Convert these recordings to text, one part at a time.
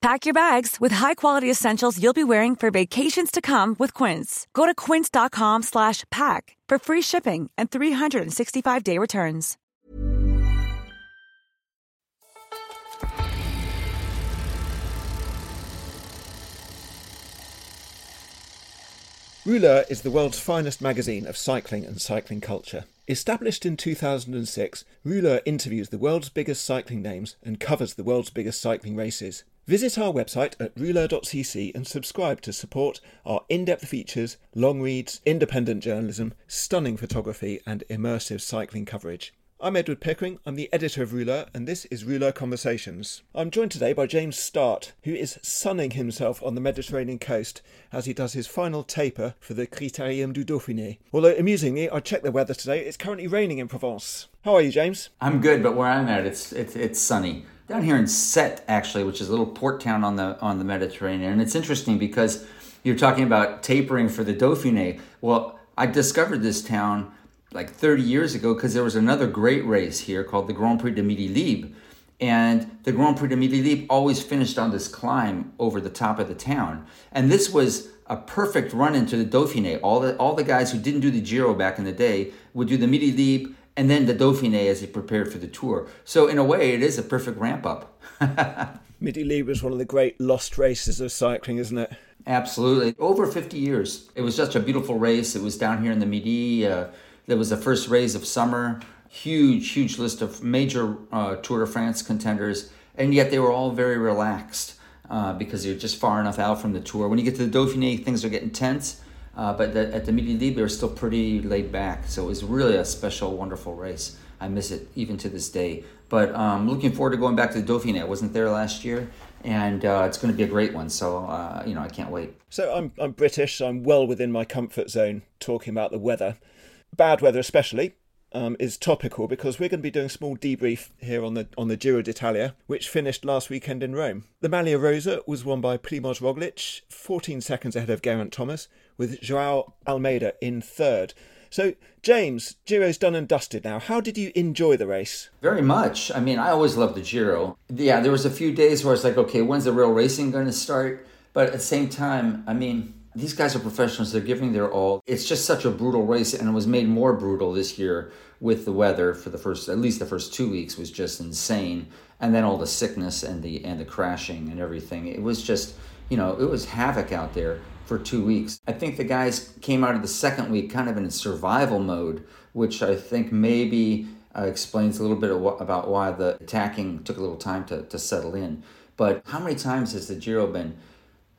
Pack your bags with high-quality essentials you'll be wearing for vacations to come with Quince. Go to quince.com/pack for free shipping and 365-day returns. Rouleur is the world's finest magazine of cycling and cycling culture. Established in 2006, Rouleur interviews the world's biggest cycling names and covers the world's biggest cycling races. Visit our website at rouleur.cc and subscribe to support our in-depth features, long reads, independent journalism, stunning photography and immersive cycling coverage. I'm Edward Pickering, I'm the editor of Rouleur, and this is Rouleur Conversations. I'm joined today by James Startt, who is sunning himself on the Mediterranean coast as he does his final taper for the Critérium du Dauphiné. Although, amusingly, I checked the weather today, it's currently raining in Provence. How are you, James? I'm good, but where I'm at, it's sunny. Down here in Sète, actually, which is a little port town on the Mediterranean. And it's interesting because you're talking about tapering for the Dauphiné. Well, I discovered this town like 30 years ago because there was another great race here called the Grand Prix de Midi Libre. And the Grand Prix de Midi Libre always finished on this climb over the top of the town. And this was a perfect run into the Dauphiné. All the guys who didn't do the Giro back in the day would do the Midi Libre and then the Dauphiné as he prepared for the Tour. So in a way, it is a perfect ramp-up. Midi Libre is one of the great lost races of cycling, isn't it? Absolutely. Over 50 years. It was just a beautiful race. It was down here in the Midi. There was the first race of summer. Huge, huge list of major Tour de France contenders. And yet they were all very relaxed because they were just far enough out from the Tour. When you get to the Dauphiné, things are getting tense. But at the Midi Libre, it's still pretty laid back. So it was really a special, wonderful race. I miss it even to this day. But looking forward to going back to the Dauphiné. I wasn't there last year, and it's going to be a great one. So, I can't wait. So I'm British. So I'm well within my comfort zone talking about the weather. Bad weather especially is topical because we're going to be doing a small debrief here on the Giro d'Italia, which finished last weekend in Rome. The Maglia Rosa was won by Primož Roglič, 14 seconds ahead of Geraint Thomas, with João Almeida in third. So, James, Giro's done and dusted now. How did you enjoy the race? Very much. I mean, I always loved the Giro. Yeah, there was a few days where I was like, okay, when's the real racing going to start? But at the same time, I mean, these guys are professionals. They're giving their all. It's just such a brutal race, and it was made more brutal this year with the weather for at least the first 2 weeks was just insane. And then all the sickness and the crashing and everything. It was just, it was havoc out there for 2 weeks. I think the guys came out of the second week kind of in survival mode, which I think maybe explains a little bit about why the attacking took a little time to settle in. But how many times has the Giro been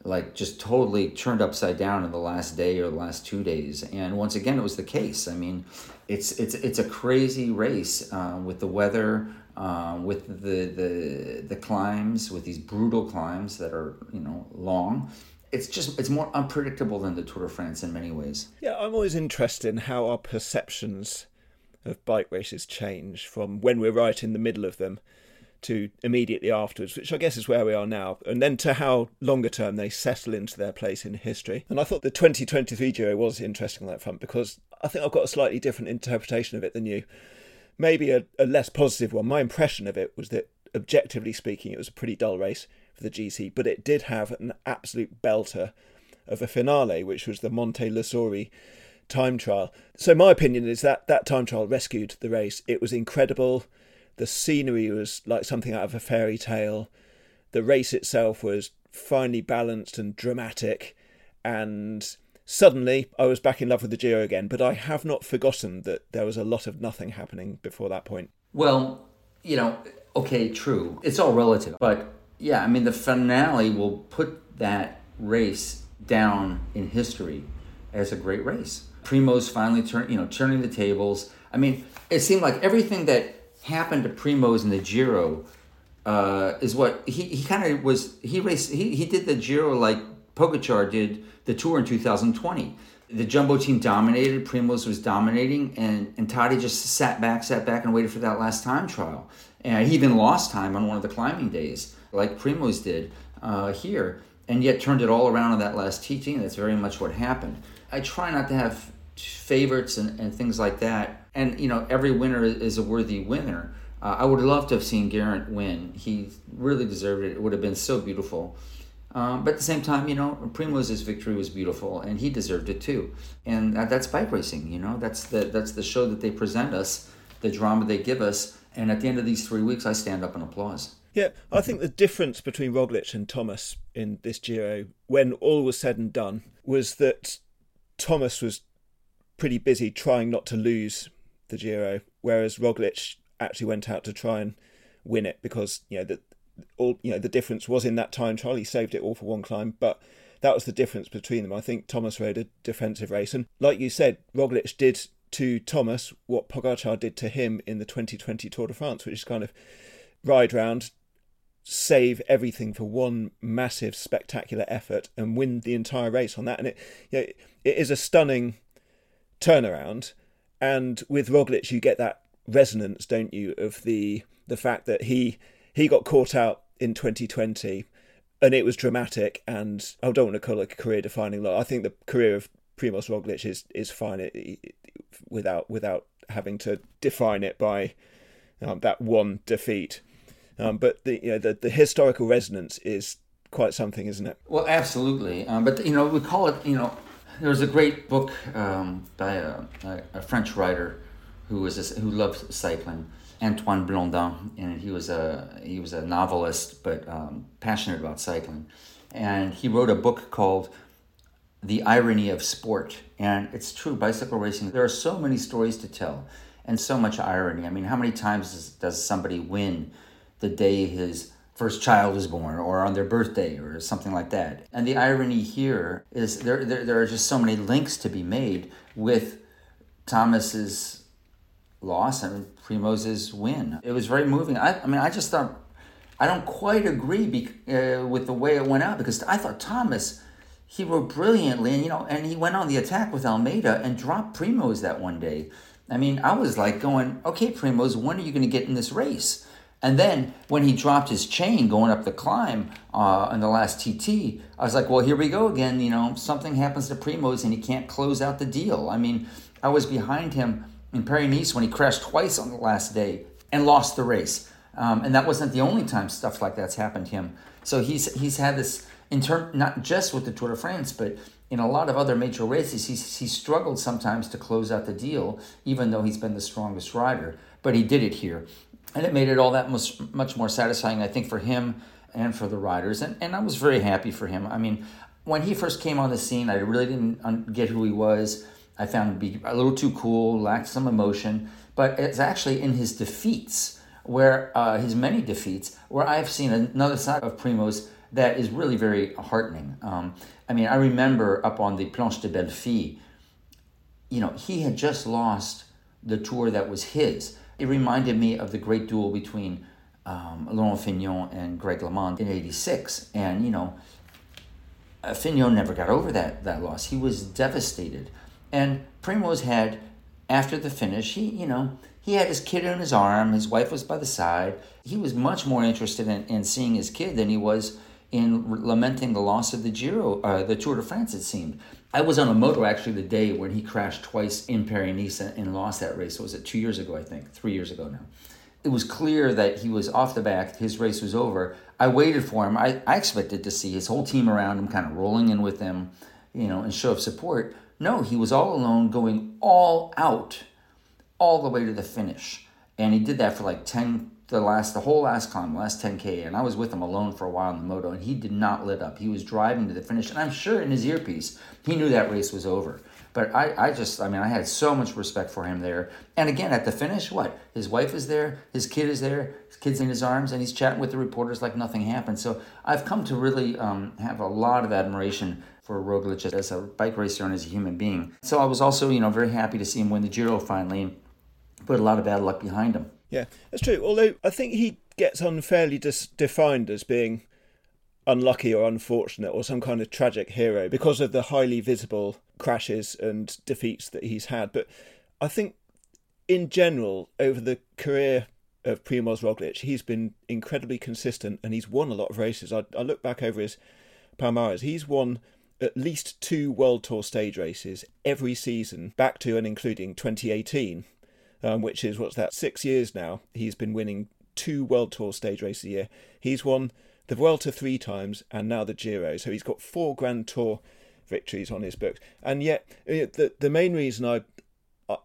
like just totally turned upside down in the last day or the last 2 days? And once again, it was the case. I mean, it's a crazy race with the weather, with the climbs, with these brutal climbs that are, long. It's more unpredictable than the Tour de France in many ways. Yeah, I'm always interested in how our perceptions of bike races change from when we're right in the middle of them to immediately afterwards, which I guess is where we are now, and then to how longer term they settle into their place in history. And I thought the 2023 Giro was interesting on that front because I think I've got a slightly different interpretation of it than you. Maybe a less positive one. My impression of it was that, objectively speaking, it was a pretty dull race for the GC, but it did have an absolute belter of a finale, which was the Monte Lussari time trial. So my opinion is that time trial rescued the race. It was incredible. The scenery was like something out of a fairy tale. The race itself was finely balanced and dramatic, and Suddenly, I was back in love with the Giro again, but I have not forgotten that there was a lot of nothing happening before that point. Well, you know, okay, true. It's all relative. But, yeah, I mean, the finale will put that race down in history as a great race. Primož finally turning the tables. I mean, it seemed like everything that happened to Primož in the Giro is what he kind of was. He raced. He did the Giro like Pogacar did the Tour in 2020. The Jumbo team dominated. Primož was dominating, and Tadej just sat back, and waited for that last time trial. And he even lost time on one of the climbing days, like Primož did here, and yet turned it all around on that last TT. And that's very much what happened. I try not to have favorites and things like that. And, you know, every winner is a worthy winner. I would love to have seen Geraint win. He really deserved it. It would have been so beautiful. But at the same time, you know, Primož's victory was beautiful, and he deserved it too. And that's bike racing, you know. That's the show that they present us, the drama they give us. And at the end of these 3 weeks, I stand up and applause. Yeah, I think the difference between Roglič and Thomas in this Giro, when all was said and done, was that Thomas was pretty busy trying not to lose the Giro, whereas Roglič actually went out to try and win it, because the difference was in that time trial. He saved it all for one climb, but that was the difference between them. I think Thomas rode a defensive race, and like you said, Roglič did to Thomas what Pogacar did to him in the 2020 Tour de France, which is kind of ride round, save everything for one massive spectacular effort and win the entire race on that. And it is a stunning turnaround. And with Roglič, you get that resonance, don't you, of the fact that he got caught out in 2020, and it was dramatic. And I don't want to call it a career defining lot. I think the career of Primož Roglič is fine without having to define it by that one defeat. But the historical resonance is quite something, isn't it? Well, absolutely. But we call it. There was a great book by a French writer who loved cycling, Antoine Blondin, and he was a novelist but passionate about cycling, and he wrote a book called The Irony of Sport. And it's true, bicycle racing, there are so many stories to tell and so much irony. I mean, how many times does somebody win the day his first child was born, or on their birthday, or something like that? And the irony here is there are just so many links to be made with Thomas's loss and Primož's win. It was very moving. I just thought, I don't quite agree with the way it went out, because I thought Thomas, he rode brilliantly, and he went on the attack with Almeida and dropped Primož that one day. I mean, I was like going, okay, Primož, when are you going to get in this race? And then when he dropped his chain going up the climb on the last TT, I was like, well, here we go again. Something happens to Primož and he can't close out the deal. I mean, I was behind him in Paris-Nice when he crashed twice on the last day and lost the race. And that wasn't the only time stuff like that's happened to him. So he's had this, not just with the Tour de France, but in a lot of other major races, he struggled sometimes to close out the deal, even though he's been the strongest rider. But he did it here. And it made it all that much more satisfying, I think, for him and for the riders. And I was very happy for him. I mean, when he first came on the scene, I really didn't get who he was. I found him to be a little too cool, lacked some emotion. But it's actually in his defeats, his many defeats, where I've seen another side of Primož that is really very heartening. I remember up on the Planche des Belles Filles, he had just lost the tour that was his. It reminded me of the great duel between Laurent Fignon and Greg LeMond in '86. And, Fignon never got over that loss. He was devastated. And Primož had, after the finish, he had his kid on his arm. His wife was by the side. He was much more interested in seeing his kid than he was in lamenting the loss of the Giro, the Tour de France, it seemed. I was on a moto actually the day when he crashed twice in Paris-Nice and lost that race. Was it 2 years ago, I think? 3 years ago now. It was clear that he was off the back. His race was over. I waited for him. I expected to see his whole team around him kind of rolling in with him, in show of support. No, he was all alone, going all out, all the way to the finish. And he did that for like 10 the whole last climb, last 10K, and I was with him alone for a while in the moto, and he did not let up. He was driving to the finish, and I'm sure in his earpiece, he knew that race was over. But I had so much respect for him there. And again, at the finish, what? His wife is there, his kid is there, his kid's in his arms, and he's chatting with the reporters like nothing happened. So I've come to really have a lot of admiration for Roglič as a bike racer and as a human being. So I was also, very happy to see him win the Giro finally and put a lot of bad luck behind him. Yeah, that's true. Although I think he gets unfairly defined as being unlucky or unfortunate or some kind of tragic hero because of the highly visible crashes and defeats that he's had. But I think in general, over the career of Primož Roglič, he's been incredibly consistent and he's won a lot of races. I look back over his palmares. He's won at least 2 World Tour stage races every season back to and including 2018. Which is, 6 years now, he's been winning 2 World Tour stage races a year. He's won the Vuelta 3 times and now the Giro. So he's got 4 Grand Tour victories on his books. And yet, the main reason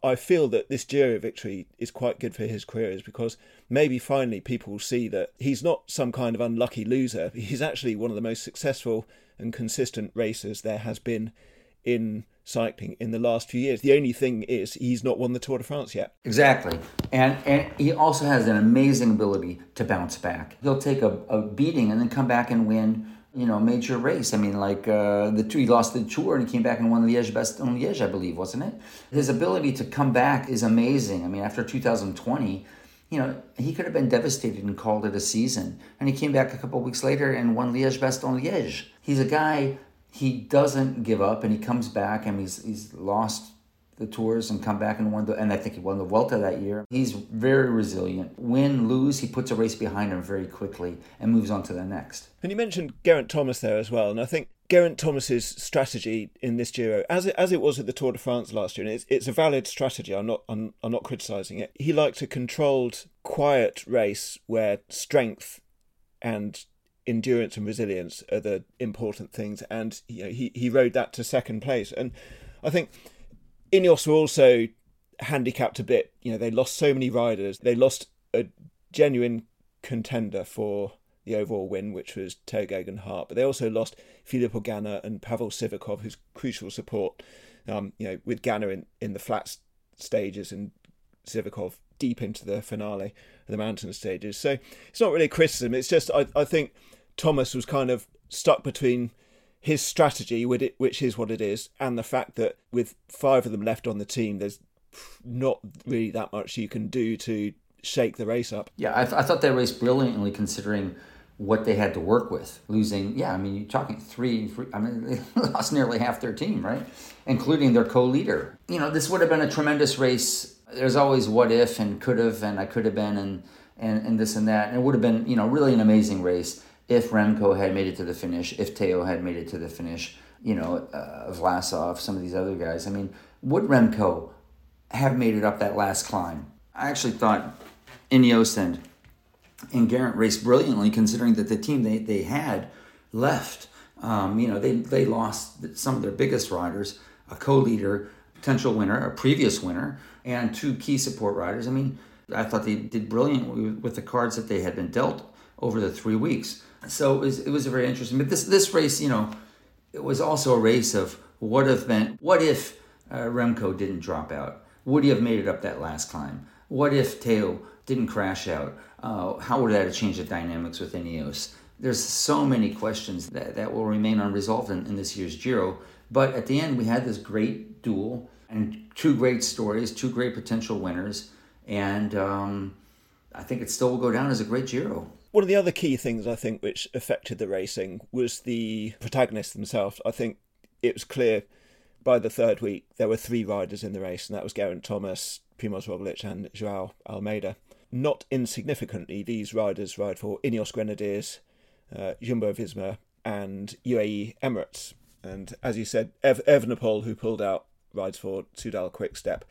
I feel that this Giro victory is quite good for his career is because maybe finally people will see that he's not some kind of unlucky loser. He's actually one of the most successful and consistent racers there has been in cycling in the last few years. The only thing is he's not won the Tour de France yet. Exactly. And he also has an amazing ability to bounce back. He'll take a beating and then come back and win, a major race. I mean, like he lost the Tour and he came back and won Liège-Bastogne-Liège, I believe, wasn't it? His ability to come back is amazing. I mean, after 2020, he could have been devastated and called it a season. And he came back a couple of weeks later and won Liège-Bastogne-Liège. He's a guy. He doesn't give up, and he comes back, and he's lost the Tours and come back and won and I think he won the Vuelta that year. He's very resilient. Win, lose, he puts a race behind him very quickly and moves on to the next. And you mentioned Geraint Thomas there as well, and I think Geraint Thomas's strategy in this Giro, as it was at the Tour de France last year, and it's a valid strategy. I'm not criticising it. He likes a controlled, quiet race where strength and endurance and resilience are the important things, and he rode that to second place. And I think Ineos were also handicapped a bit. They lost so many riders. They lost a genuine contender for the overall win, which was Tao Geoghegan Hart. But they also lost Filippo Ganna and Pavel Sivakov, who's crucial support. With Ganna in the flat stages and Sivakov deep into the finale of the mountain stages. So it's not really a criticism. It's just I think Thomas was kind of stuck between his strategy, which is what it is, and the fact that with 5 of them left on the team, there's not really that much you can do to shake the race up. Yeah, I thought they raced brilliantly considering what they had to work with. Losing, you're talking three. I mean, they lost nearly half their team, right? Including their co-leader. This would have been a tremendous race. There's always what if and could have and I could have been and this and that. And it would have been, really an amazing race if Remco had made it to the finish, if Tao had made it to the finish, Vlasov, some of these other guys. I mean, would Remco have made it up that last climb? I actually thought Ineos and Geraint raced brilliantly considering that the team they had left. They lost some of their biggest riders, a co-leader, potential winner, a previous winner, and 2 key support riders. I mean, I thought they did brilliantly with the cards that they had been dealt over the 3 weeks. So it was very interesting. But this race, it was also a race of what if Remco didn't drop out? Would he have made it up that last climb? What if Tao didn't crash out? How would that have changed the dynamics with Ineos? There's so many questions that will remain unresolved in this year's Giro. But at the end, we had this great duel and 2 great stories, 2 great potential winners. And I think it still will go down as a great Giro. One of the other key things, I think, which affected the racing was the protagonists themselves. I think it was clear by the 3rd week there were 3 riders in the race, and that was Geraint Thomas, Primož Roglič and João Almeida. Not insignificantly, these riders ride for Ineos Grenadiers, Jumbo Visma and UAE Emirates. And as you said, Evenepoel, who pulled out, rides for Soudal Quickstep.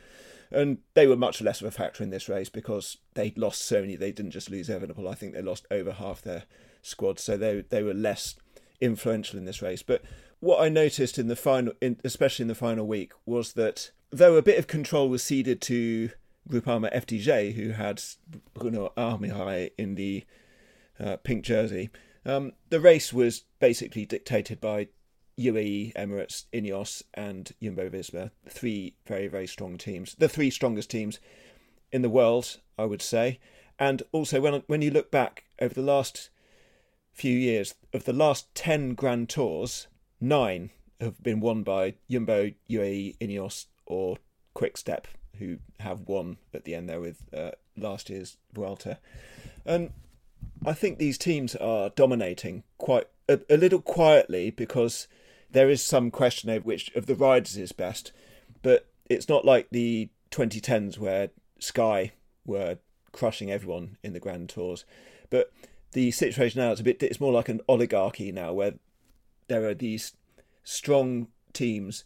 And they were much less of a factor in this race because they lost so many. They didn't just lose Evenepoel. I think they lost over half their squad. So they were less influential in this race. But what I noticed in the final, especially in the final week, was that though a bit of control was ceded to Groupama FDJ, who had Bruno Armirail in the pink jersey. The race was basically dictated by UAE, Emirates, Ineos and Jumbo Visma, three very, very strong teams, the three strongest teams in the world, I would say. And also, when you look back over the last few years, of the last 10 Grand Tours, 9 have been won by Jumbo, UAE, Ineos or Quick Step, who have won at the end there with last year's Vuelta. And I think these teams are dominating quite a little quietly, because there is some question over which of the riders is best, but it's not like the 2010s where Sky were crushing everyone in the Grand Tours. But the situation now is it's more like an oligarchy now, where there are these strong teams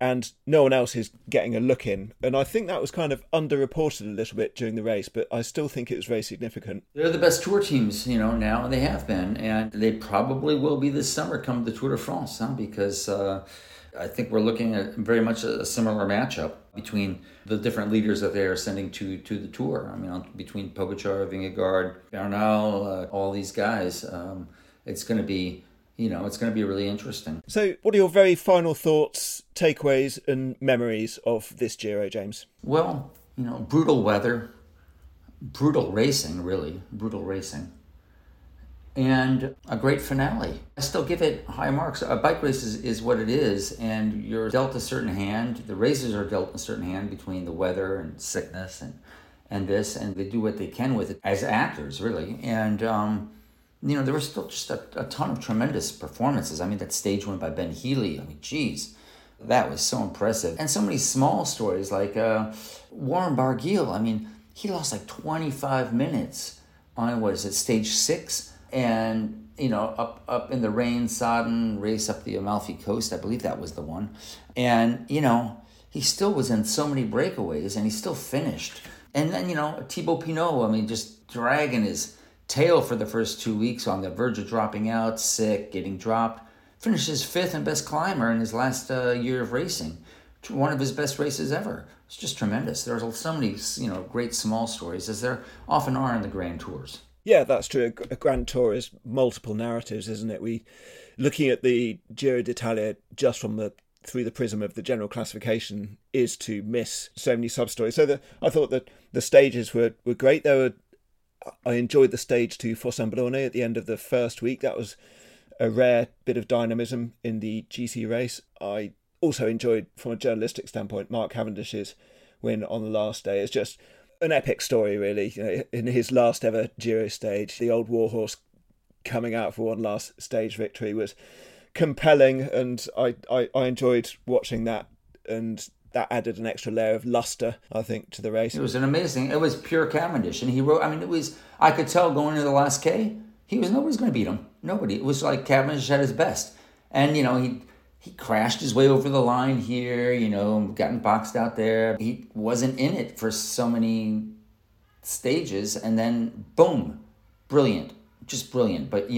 and no one else is getting a look in. And I think that was kind of underreported a little bit during the race, but I still think it was very significant. They're the best Tour teams, now, and they have been. And they probably will be this summer come the Tour de France, huh? Because I think we're looking at very much a similar matchup between the different leaders that they are sending to the Tour. I mean, between Pogacar, Vingegaard, Bernal, all these guys, it's going to be... it's going to be really interesting. So what are your very final thoughts, takeaways and memories of this Giro, James? Well, brutal weather, brutal racing, really, brutal racing, and a great finale. I still give it high marks. A bike race is what it is, and you're dealt a certain hand. The racers are dealt a certain hand between the weather and sickness and this, and they do what they can with it as actors, really. And... there was still just a ton of tremendous performances. I mean, that stage one by Ben Healy, that was so impressive. And so many small stories, like Warren Barguil. I mean, he lost like 25 minutes on, stage 6? And, up in the rain, sodden race up the Amalfi Coast. I believe that was the one. And, he still was in so many breakaways, and he still finished. And then, Thibaut Pinot, just dragging his tail for the first 2 weeks, on the verge of dropping out, sick, getting dropped, finishes 5th and best climber in his last year of racing. One of his best races ever. It's just tremendous. There's so many, great small stories, as there often are in the Grand Tours. Yeah, that's true. A Grand Tour is multiple narratives, isn't it? We looking at the Giro d'Italia just from through the prism of the general classification is to miss so many sub stories. So I thought that the stages were great. I enjoyed the stage to Fossombrone at the end of the first week. That was a rare bit of dynamism in the GC race. I also enjoyed, from a journalistic standpoint, Mark Cavendish's win on the last day. It's just an epic story, really. In his last ever Giro stage, the old warhorse coming out for one last stage victory was compelling, and I enjoyed watching that, and that added an extra layer of luster, I think, to the race. It was it was pure Cavendish. And he wrote, I could tell going into the last K, nobody's going to beat him. Nobody. It was like Cavendish at his best. And, he crashed his way over the line here, gotten boxed out there. He wasn't in it for so many stages. And then, boom, brilliant. Just brilliant. But,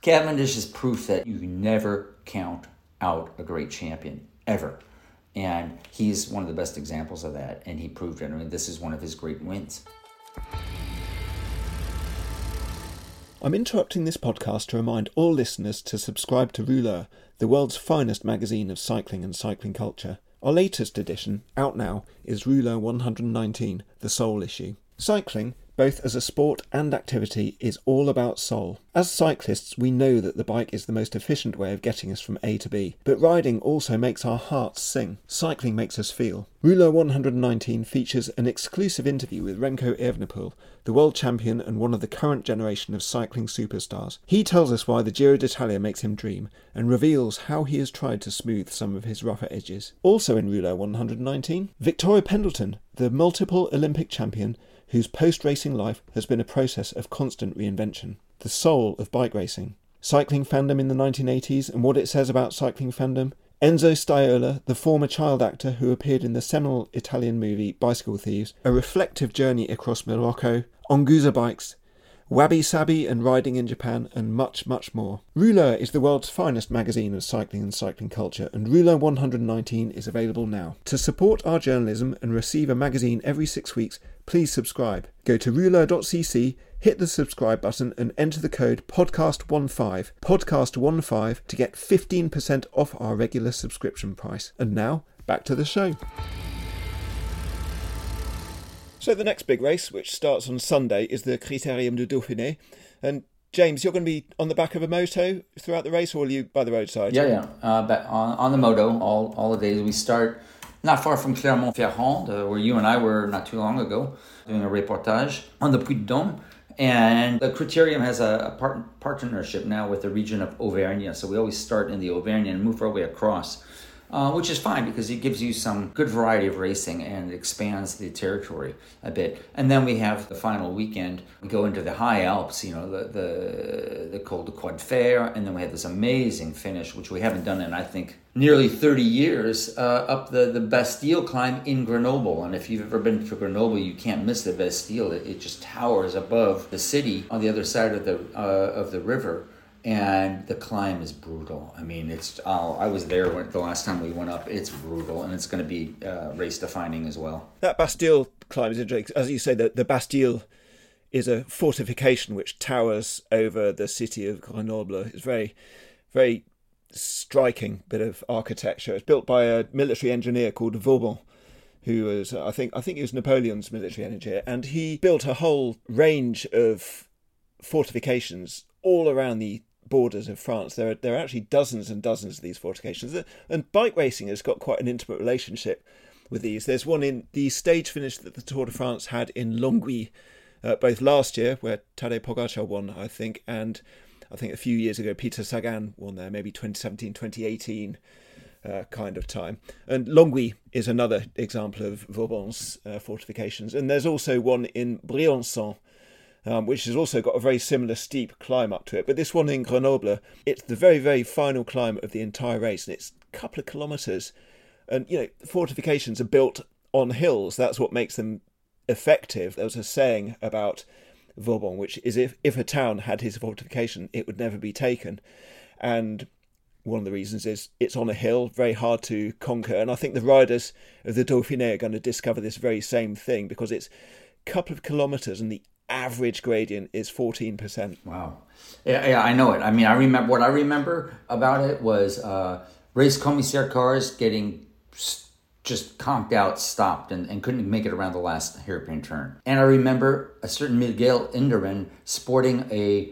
Cavendish is proof that you never count out a great champion, ever. And he's one of the best examples of that, and he proved it. This is one of his great wins. I'm interrupting this podcast to remind all listeners to subscribe to Rouleur, the world's finest magazine of cycling and cycling culture. Our latest edition, out now, is Rouleur 119, the Soul Issue. Cycling, both as a sport and activity, is all about soul. As cyclists, we know that the bike is the most efficient way of getting us from A to B, but riding also makes our hearts sing. Cycling makes us feel. Rouleur 119 features an exclusive interview with Remco Evenepoel, the world champion and one of the current generation of cycling superstars. He tells us why the Giro d'Italia makes him dream, and reveals how he has tried to smooth some of his rougher edges. Also in Rouleur 119, Victoria Pendleton, the multiple Olympic champion, whose post-racing life has been a process of constant reinvention. The soul of bike racing. Cycling fandom in the 1980s and what it says about cycling fandom. Enzo Staiola, the former child actor who appeared in the seminal Italian movie Bicycle Thieves. A reflective journey across Morocco. On Guza bikes. wabi-sabi and riding in Japan, and much, much more. Rouleur is the world's finest magazine of cycling and cycling culture, and Rouleur 119 is available now. To support our journalism and receive a magazine every 6 weeks, please subscribe. Go to rouleur.cc, hit the subscribe button and enter the code podcast15 to get 15% off our regular subscription price. And now, back to the show. So the next big race, which starts on Sunday, is the Critérium du Dauphiné. And James, you're going to be on the back of a moto throughout the race, or are you by the roadside? On the moto all the days. We start not far from Clermont-Ferrand, where you and I were not too long ago, doing a reportage on the Puy-de-Dôme. And the Critérium has a partnership now with the region of Auvergne, so we always start in the Auvergne and move our way across. Which is fine because it gives you some good variety of racing and it expands the territory a bit. And then we have the final weekend. We go into the High Alps, you know, the Col de Quadfer, and then we have this amazing finish, which we haven't done in, I think, nearly 30 years, up the Bastille climb in Grenoble. And if you've ever been to Grenoble, you can't miss the Bastille. It just towers above the city on the other side of the river. And the climb is brutal. I mean, I was there the last time we went up. It's brutal, and it's going to be race-defining as well. That Bastille climb is interesting. As you say, the Bastille is a fortification which towers over the city of Grenoble. It's very, very striking bit of architecture. It's built by a military engineer called Vauban, who was, I think he was Napoleon's military engineer, and he built a whole range of fortifications all around the borders of France. There are actually dozens and dozens of these fortifications, and bike racing has got quite an intimate relationship with these. There's one in the stage finish that the Tour de France had in Longwy, both last year, where Tadej Pogacar won, I think, and I think a few years ago Peter Sagan won there, maybe 2017, 2018 kind of time. And Longwy is another example of Vauban's fortifications. And there's also one in Briançon, which has also got a very similar steep climb up to it. But this one in Grenoble, it's the very, very final climb of the entire race, and it's a couple of kilometres. And, you know, fortifications are built on hills. That's what makes them effective. There was a saying about Vauban, which is if a town had his fortification, it would never be taken. And one of the reasons is it's on a hill, very hard to conquer. And I think the riders of the Dauphiné are going to discover this very same thing, because it's a couple of kilometres and the average gradient is 14%. Wow. Yeah, I know it. I mean, I remember about it was race commissaire cars getting just conked out, stopped, and couldn't make it around the last hairpin turn. And I remember a certain Miguel Indurain sporting a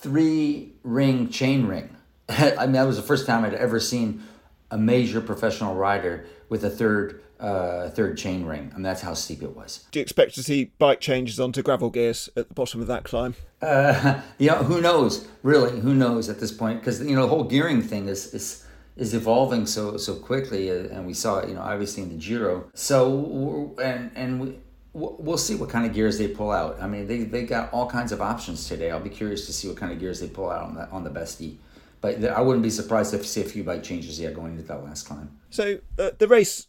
3-ring chain ring. I mean, that was the first time I'd ever seen a major professional rider with a third chain ring, and that's how steep it was. Do you expect to see bike changes onto gravel gears at the bottom of that climb? Who knows? Really, who knows at this point? Because, you know, the whole gearing thing is evolving so quickly, and we saw it, you know, obviously in the Giro. So, we'll see what kind of gears they pull out. I mean, they got all kinds of options today. I'll be curious to see what kind of gears they pull out on the Bastille. But I wouldn't be surprised if see a few bike changes going into that last climb. So the race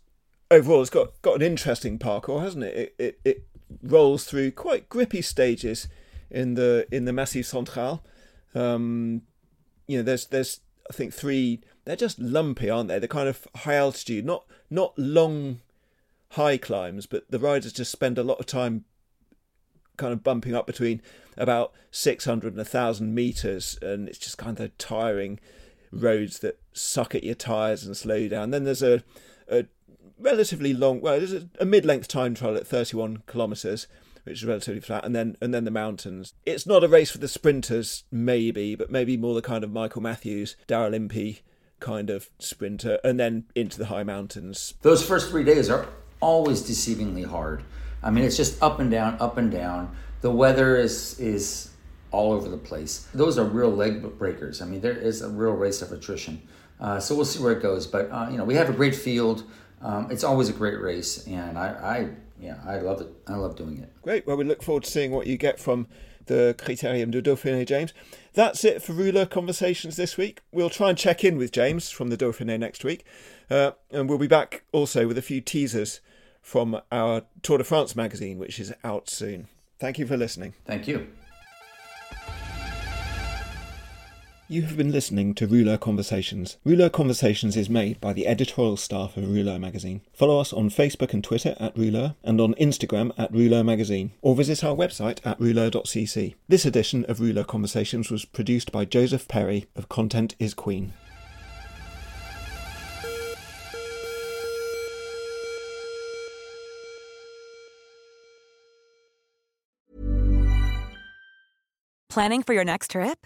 overall, it's got an interesting parkour, hasn't it? It rolls through quite grippy stages in the Massif Central. You know, there's I think three. They're just lumpy, aren't they? They're kind of high altitude, not long high climbs, but the riders just spend a lot of time kind of bumping up between about 600 and 1,000 meters, and it's just kind of tiring roads that suck at your tires and slow you down. Then there's a relatively long, well, there's a mid-length time trial at 31 kilometers, which is relatively flat, and then the mountains. It's not a race for the sprinters, maybe, but maybe more the kind of Michael Matthews, Darrell Impey kind of sprinter, and then into the high mountains. Those first 3 days are always deceivingly hard. I mean, it's just up and down, up and down. The weather is all over the place. Those are real leg breakers. I mean, there is a real race of attrition. So we'll see where it goes, but you know, we have a great field. It's always a great race, and I love it. I love doing it. Great. Well, we look forward to seeing what you get from the Critérium du Dauphiné, James. That's it for Rouleur Conversations this week. We'll try and check in with James from the Dauphiné next week, and we'll be back also with a few teasers from our Tour de France magazine, which is out soon. Thank you for listening. Thank you. You have been listening to Rouleur Conversations. Rouleur Conversations is made by the editorial staff of Rouleur magazine. Follow us on Facebook and Twitter at Rouleur and on Instagram at Rouleur magazine, or visit our website at rouleur.cc. This edition of Rouleur Conversations was produced by Joseph Perry of Content is Queen. Planning for your next trip?